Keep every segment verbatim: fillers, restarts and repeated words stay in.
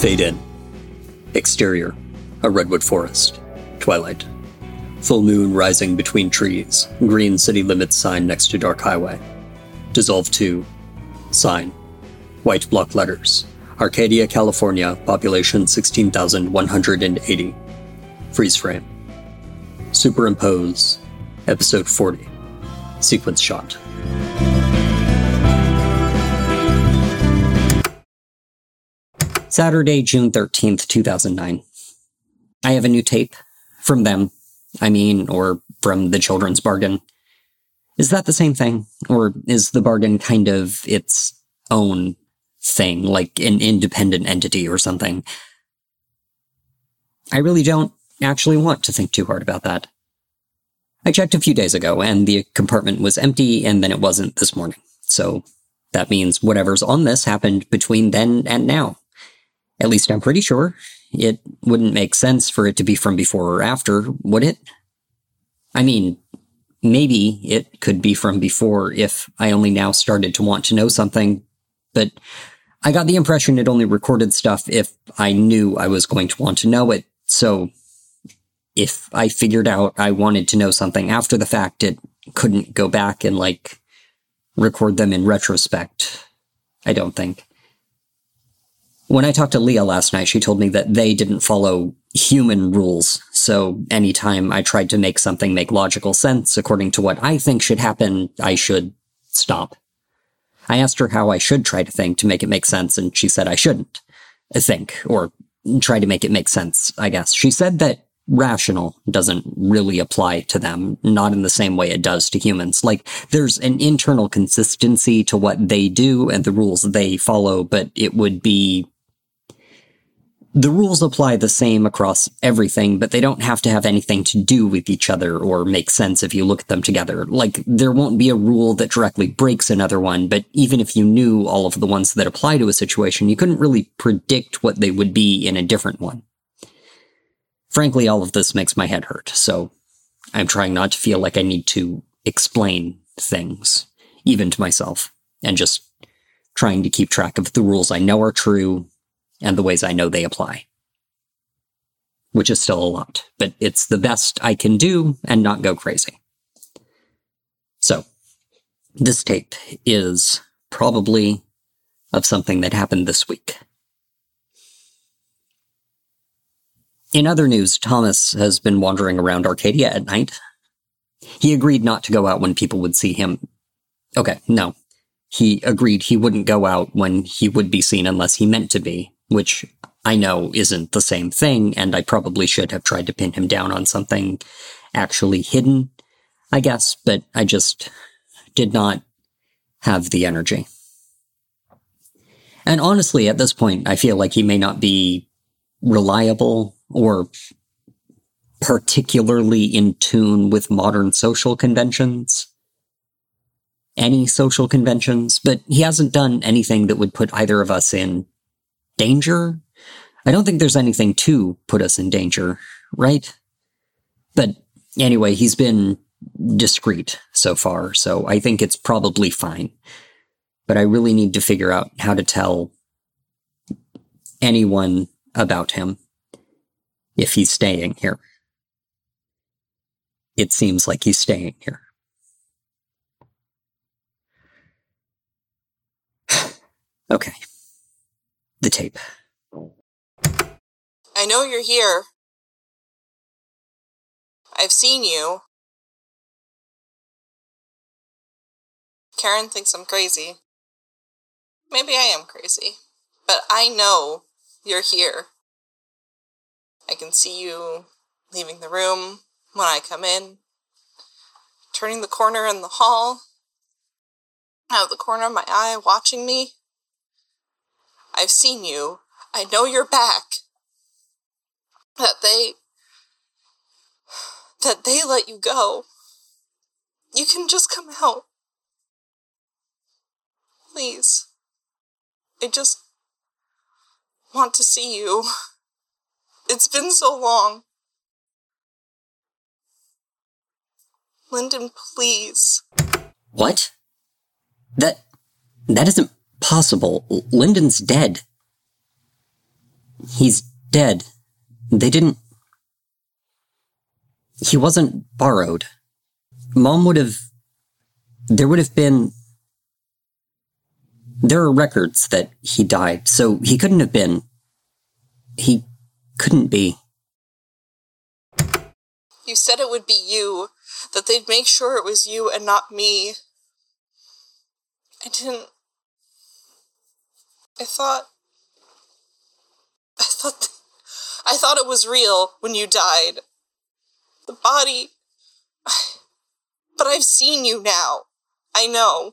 Fade in. Exterior, a redwood forest. Twilight. Full moon rising between trees. Green city limits sign next to dark highway. Dissolve to. Sign. White block letters. Arcadia, California, population sixteen thousand one hundred eighty. Freeze frame. Superimpose. Episode forty. Sequence shot. Saturday, June thirteenth, two thousand nine. I have a new tape. From them. I mean, or from the children's bargain. Is that the same thing? Or is the bargain kind of its own thing, like an independent entity or something? I really don't actually want to think too hard about that. I checked a few days ago, and the compartment was empty, and then it wasn't this morning. So that means whatever's on this happened between then and now. At least I'm pretty sure. It wouldn't make sense for it to be from before or after, would it? I mean, maybe it could be from before if I only now started to want to know something, but I got the impression it only recorded stuff if I knew I was going to want to know it, so if I figured out I wanted to know something after the fact, it couldn't go back and, like, record them in retrospect, I don't think. When I talked to Leah last night, she told me that they didn't follow human rules, so anytime I tried to make something make logical sense according to what I think should happen, I should stop. I asked her how I should try to think to make it make sense, and she said I shouldn't think, or try to make it make sense, I guess. She said that rational doesn't really apply to them, not in the same way it does to humans. Like, there's an internal consistency to what they do and the rules they follow, but it would be... The rules apply the same across everything, but they don't have to have anything to do with each other or make sense if you look at them together. Like, there won't be a rule that directly breaks another one, but even if you knew all of the ones that apply to a situation, you couldn't really predict what they would be in a different one. Frankly, all of this makes my head hurt, so I'm trying not to feel like I need to explain things, even to myself, and just trying to keep track of the rules I know are true and the ways I know they apply. Which is still a lot, but it's the best I can do and not go crazy. So, this tape is probably of something that happened this week. In other news, Thomas has been wandering around Arcadia at night. He agreed not to go out when people would see him. Okay, no. He agreed he wouldn't go out when he would be seen unless he meant to be, which I know isn't the same thing, and I probably should have tried to pin him down on something actually hidden, I guess, but I just did not have the energy. And honestly, at this point, I feel like he may not be reliable or particularly in tune with modern social conventions. Any social conventions, but he hasn't done anything that would put either of us in danger. I don't think there's anything to put us in danger, right? But anyway, he's been discreet so far, so I think it's probably fine. But I really need to figure out how to tell anyone about him if he's staying here. It seems like he's staying here. Okay. The tape. I know you're here. I've seen you. Karen thinks I'm crazy. Maybe I am crazy. But I know you're here. I can see you leaving the room when I come in. Turning the corner in the hall. Out of the corner of my eye, watching me. I've seen you. I know you're back. That they... That they let you go. You can just come out. Please. I just want to see you. It's been so long. Lyndon, please. What? That... That isn't... possible. Lyndon's dead. He's dead. They didn't... He wasn't borrowed. Mom would have... There would have been... There are records that he died, so he couldn't have been... He couldn't be. You said it would be you, that they'd make sure it was you and not me. I didn't... I thought... I thought... Th- I thought it was real when you died. The body... But I've seen you now. I know.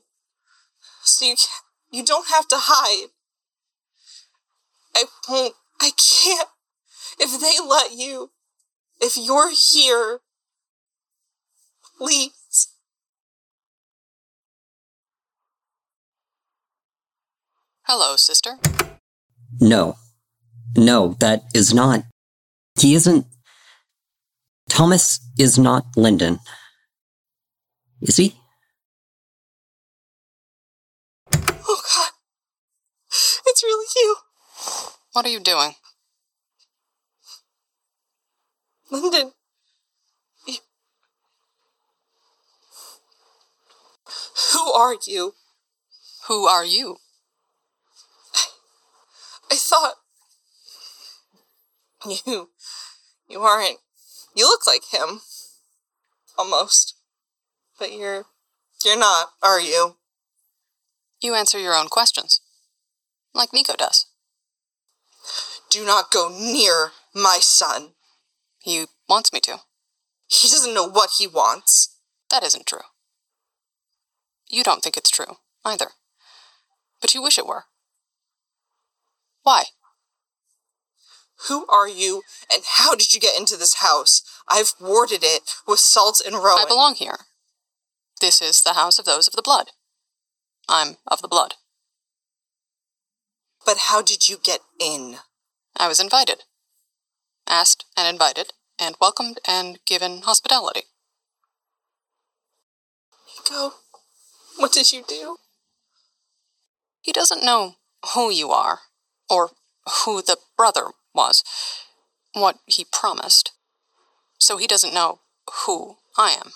So you can't... You don't have to hide. I won't... I can't... If they let you... If you're here... Please... Hello, sister. No. No, that is not... He isn't... Thomas is not Lyndon. Is he? Oh, God. It's really you. What are you doing? Lyndon. You... Who are you? Who are you? I thought... You... You aren't... You look like him. Almost. But you're... You're not, are you? You answer your own questions. Like Nico does. Do not go near my son. He wants me to. He doesn't know what he wants. That isn't true. You don't think it's true, either. But you wish it were. Why? Who are you, and how did you get into this house? I've warded it with salt and rowan. I belong here. This is the house of those of the blood. I'm of the blood. But how did you get in? I was invited. Asked and invited, and welcomed and given hospitality. Nico, what did you do? He doesn't know who you are, or who the brother was, what he promised. So he doesn't know who I am.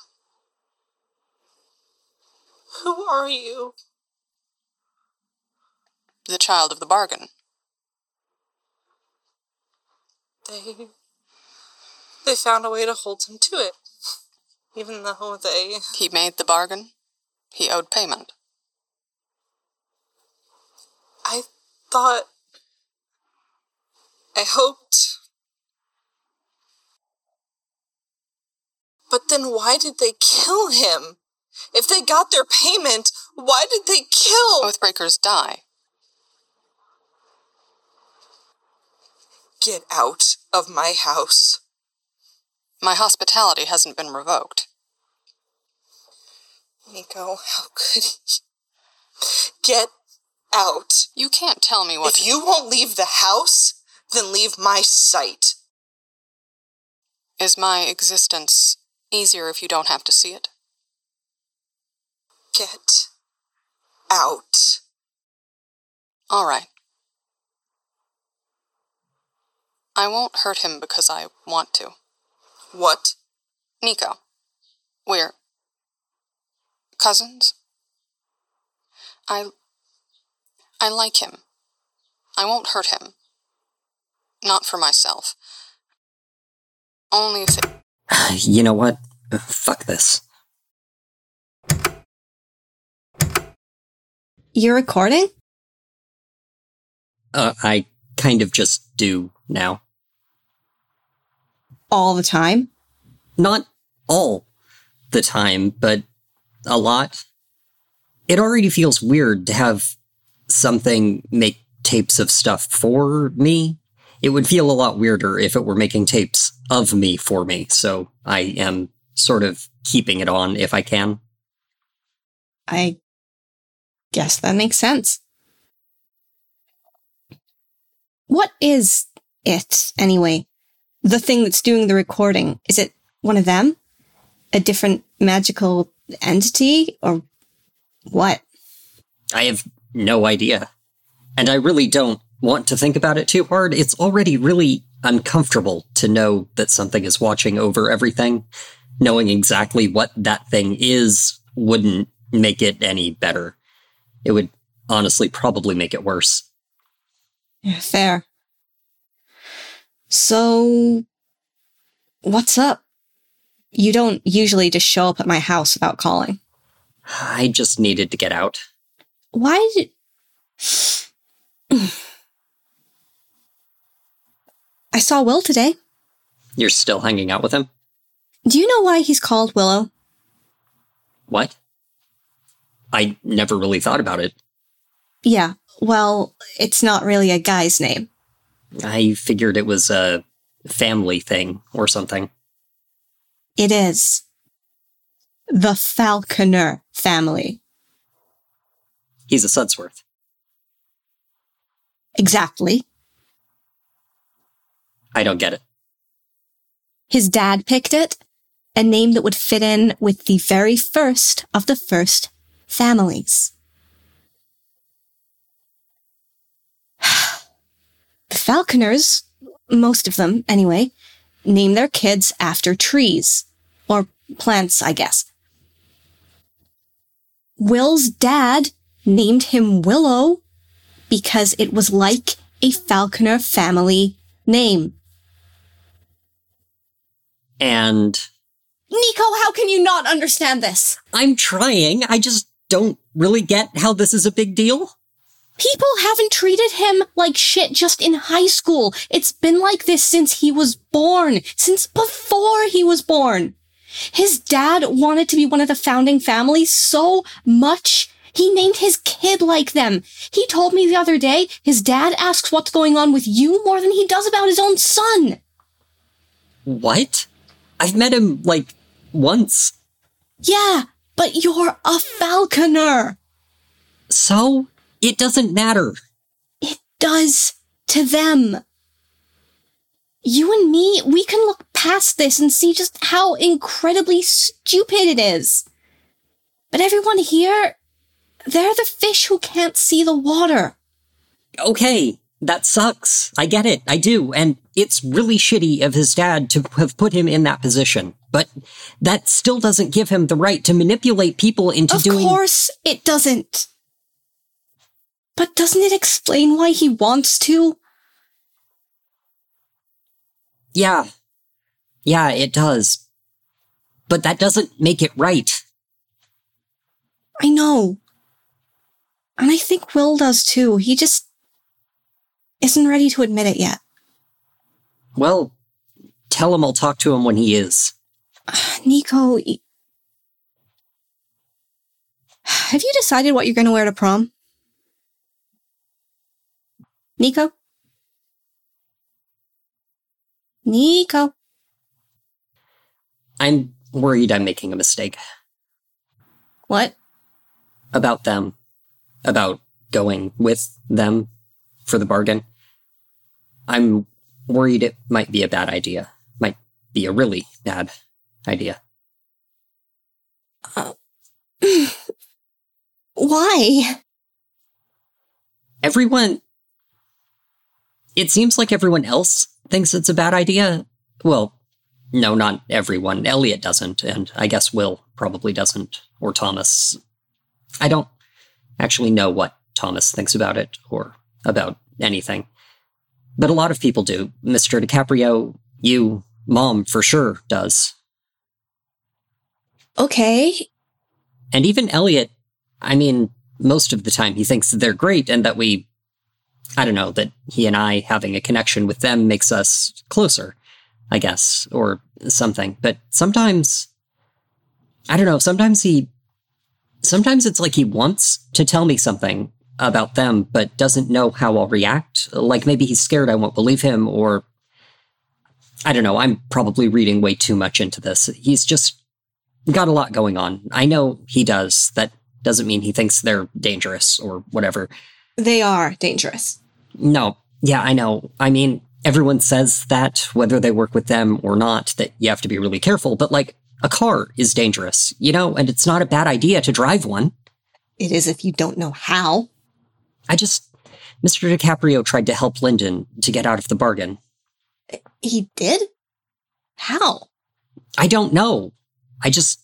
Who are you? The child of the bargain. They... They found a way to hold him to it. Even though they... He made the bargain. He owed payment. I thought... I hoped. But then why did they kill him? If they got their payment, why did they kill? Oathbreakers die. Get out of my house. My hospitality hasn't been revoked. Nico, how could he? Get out. You can't tell me what... If you won't leave the house... Then leave my sight. Is my existence easier if you don't have to see it? Get out. All right. I won't hurt him because I want to. What? Nico, we're cousins. I, I like him. I won't hurt him. Not for myself. Only if it... You know what? Fuck this. You're recording? Uh, I kind of just do now. All the time? Not all the time, but a lot. It already feels weird to have something make tapes of stuff for me. It would feel a lot weirder if it were making tapes of me for me, so I am sort of keeping it on if I can. I guess that makes sense. What is it, anyway? The thing that's doing the recording? Is it one of them? A different magical entity? Or what? I have no idea. And I really don't want to think about it too hard. It's already really uncomfortable to know that something is watching over everything. Knowing exactly what that thing is wouldn't make it any better. It would honestly probably make it worse. Yeah, fair. So, what's up? You don't usually just show up at my house without calling. I just needed to get out. Why did... I saw Will today. You're still hanging out with him? Do you know why he's called Willow? What? I never really thought about it. Yeah, well, it's not really a guy's name. I figured it was a family thing or something. It is. The Falconer family. He's a Sudsworth. Exactly. I don't get it. His dad picked it, a name that would fit in with the very first of the first families. The Falconers, most of them anyway, name their kids after trees. Or plants, I guess. Will's dad named him Willow because it was like a Falconer family name. And... Nico, how can you not understand this? I'm trying. I just don't really get how this is a big deal. People haven't treated him like shit just in high school. It's been like this since he was born. Since before he was born. His dad wanted to be one of the founding families so much, he named his kid like them. He told me the other day, his dad asks what's going on with you more than he does about his own son. What? I've met him, like, once. Yeah, but you're a Falconer. So? It doesn't matter. It does to them. You and me, we can look past this and see just how incredibly stupid it is. But everyone here, they're the fish who can't see the water. Okay, that sucks. I get it, I do. And it's really shitty of his dad to have put him in that position. But that still doesn't give him the right to manipulate people into doing... Of course it doesn't. But doesn't it explain why he wants to? Yeah. Yeah, it does. But that doesn't make it right. I know. And I think Will does too. He just isn't ready to admit it yet. Well, tell him I'll talk to him when he is. Nico, have you decided what you're going to wear to prom? Nico? Nico? I'm worried I'm making a mistake. What? About them. About going with them for the bargain. I'm worried it might be a bad idea. Might be a really bad idea. Uh, why? Everyone... It seems like everyone else thinks it's a bad idea. Well... No, not everyone. Elliot doesn't, and I guess Will probably doesn't, or Thomas. I don't actually know what Thomas thinks about it, or about anything. But a lot of people do. Mister DiCaprio, you, Mom, for sure, does. Okay. And even Elliot, I mean, most of the time he thinks they're great, and that we, I don't know, that he and I having a connection with them makes us closer. I guess, or something. But sometimes, I don't know, sometimes he, sometimes it's like he wants to tell me something about them, but doesn't know how I'll react. Like maybe he's scared I won't believe him, or, I don't know, I'm probably reading way too much into this. He's just got a lot going on. I know he does. That doesn't mean he thinks they're dangerous or whatever. They are dangerous. No. Yeah, I know. I mean... Everyone says that, whether they work with them or not, that you have to be really careful. But, like, a car is dangerous, you know? And it's not a bad idea to drive one. It is if you don't know how. I just Mister DiCaprio tried to help Lyndon to get out of the bargain. He did? How? I don't know. I just...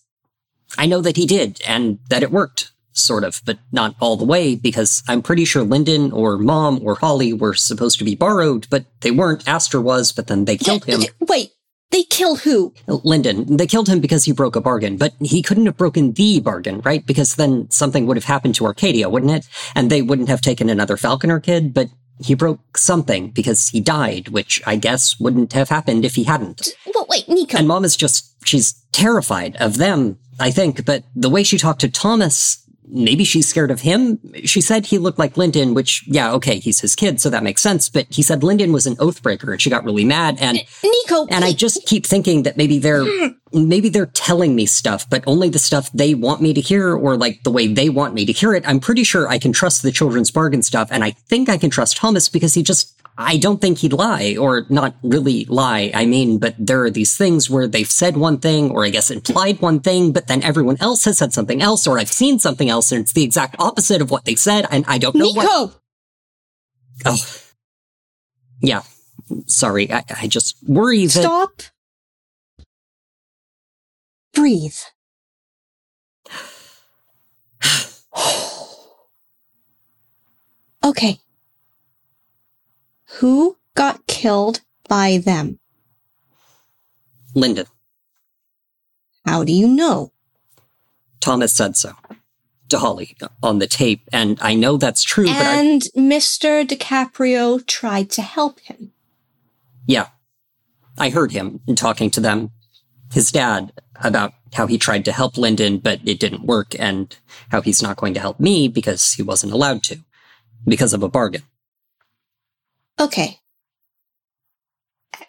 I know that he did, and that it worked, sort of, but not all the way, because I'm pretty sure Lyndon or Mom or Holly were supposed to be borrowed, but they weren't. Astor was, but then they killed him. Wait, they killed who? Lyndon. They killed him because he broke a bargain, but he couldn't have broken the bargain, right? Because then something would have happened to Arcadia, wouldn't it? And they wouldn't have taken another Falconer kid, but he broke something because he died, which I guess wouldn't have happened if he hadn't. Well, wait, Nico. And Mom is just, she's terrified of them, I think, but the way she talked to Thomas, maybe she's scared of him. She said he looked like Lyndon, which, yeah, okay, he's his kid, so that makes sense, but he said Lyndon was an oathbreaker, and she got really mad, and... Nico! And I just keep thinking that maybe they're... Maybe they're telling me stuff, but only the stuff they want me to hear, or, like, the way they want me to hear it. I'm pretty sure I can trust the children's bargain stuff, and I think I can trust Thomas because he just... I don't think he'd lie, or not really lie, I mean, but there are these things where they've said one thing, or I guess implied one thing, but then everyone else has said something else, or I've seen something else, and it's the exact opposite of what they said, and I don't know Nico! What- Oh. Yeah. Sorry, I, I just worry that- Stop. Breathe. Okay. Who got killed by them? Lyndon. How do you know? Thomas said so. To Holly on the tape, and I know that's true, and but I... And Mister DiCaprio tried to help him. Yeah. I heard him talking to them, his dad, about how he tried to help Lyndon, but it didn't work, and how he's not going to help me because he wasn't allowed to, because of a bargain. Okay.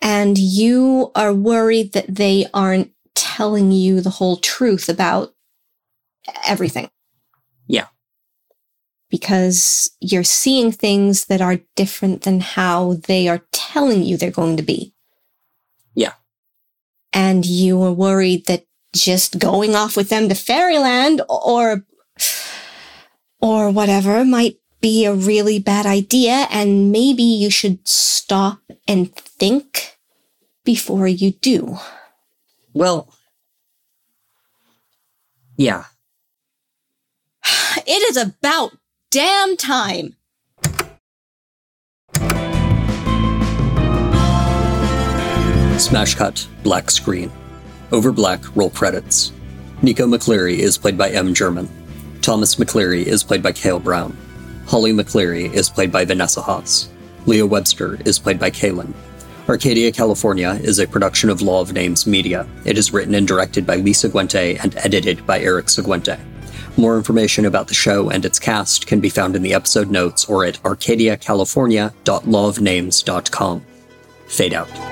And you are worried that they aren't telling you the whole truth about everything. Yeah. Because you're seeing things that are different than how they are telling you they're going to be. Yeah. And you are worried that just going off with them to Fairyland or, or whatever might be a really bad idea, and maybe you should stop and think before you do. Well, yeah. It is about damn time. Smash cut, black screen. Over black, roll credits. Nico McCleary is played by M. German. Thomas McCleary is played by Kale Brown. Holly McCleary is played by Vanessa Haas. Leah Webster is played by Kaylin. Arcadia, California is a production of Law of Names Media. It is written and directed by Lisa Seguente and edited by Eric Seguente. More information about the show and its cast can be found in the episode notes or at arcadia california dot law of names dot com. Fade out.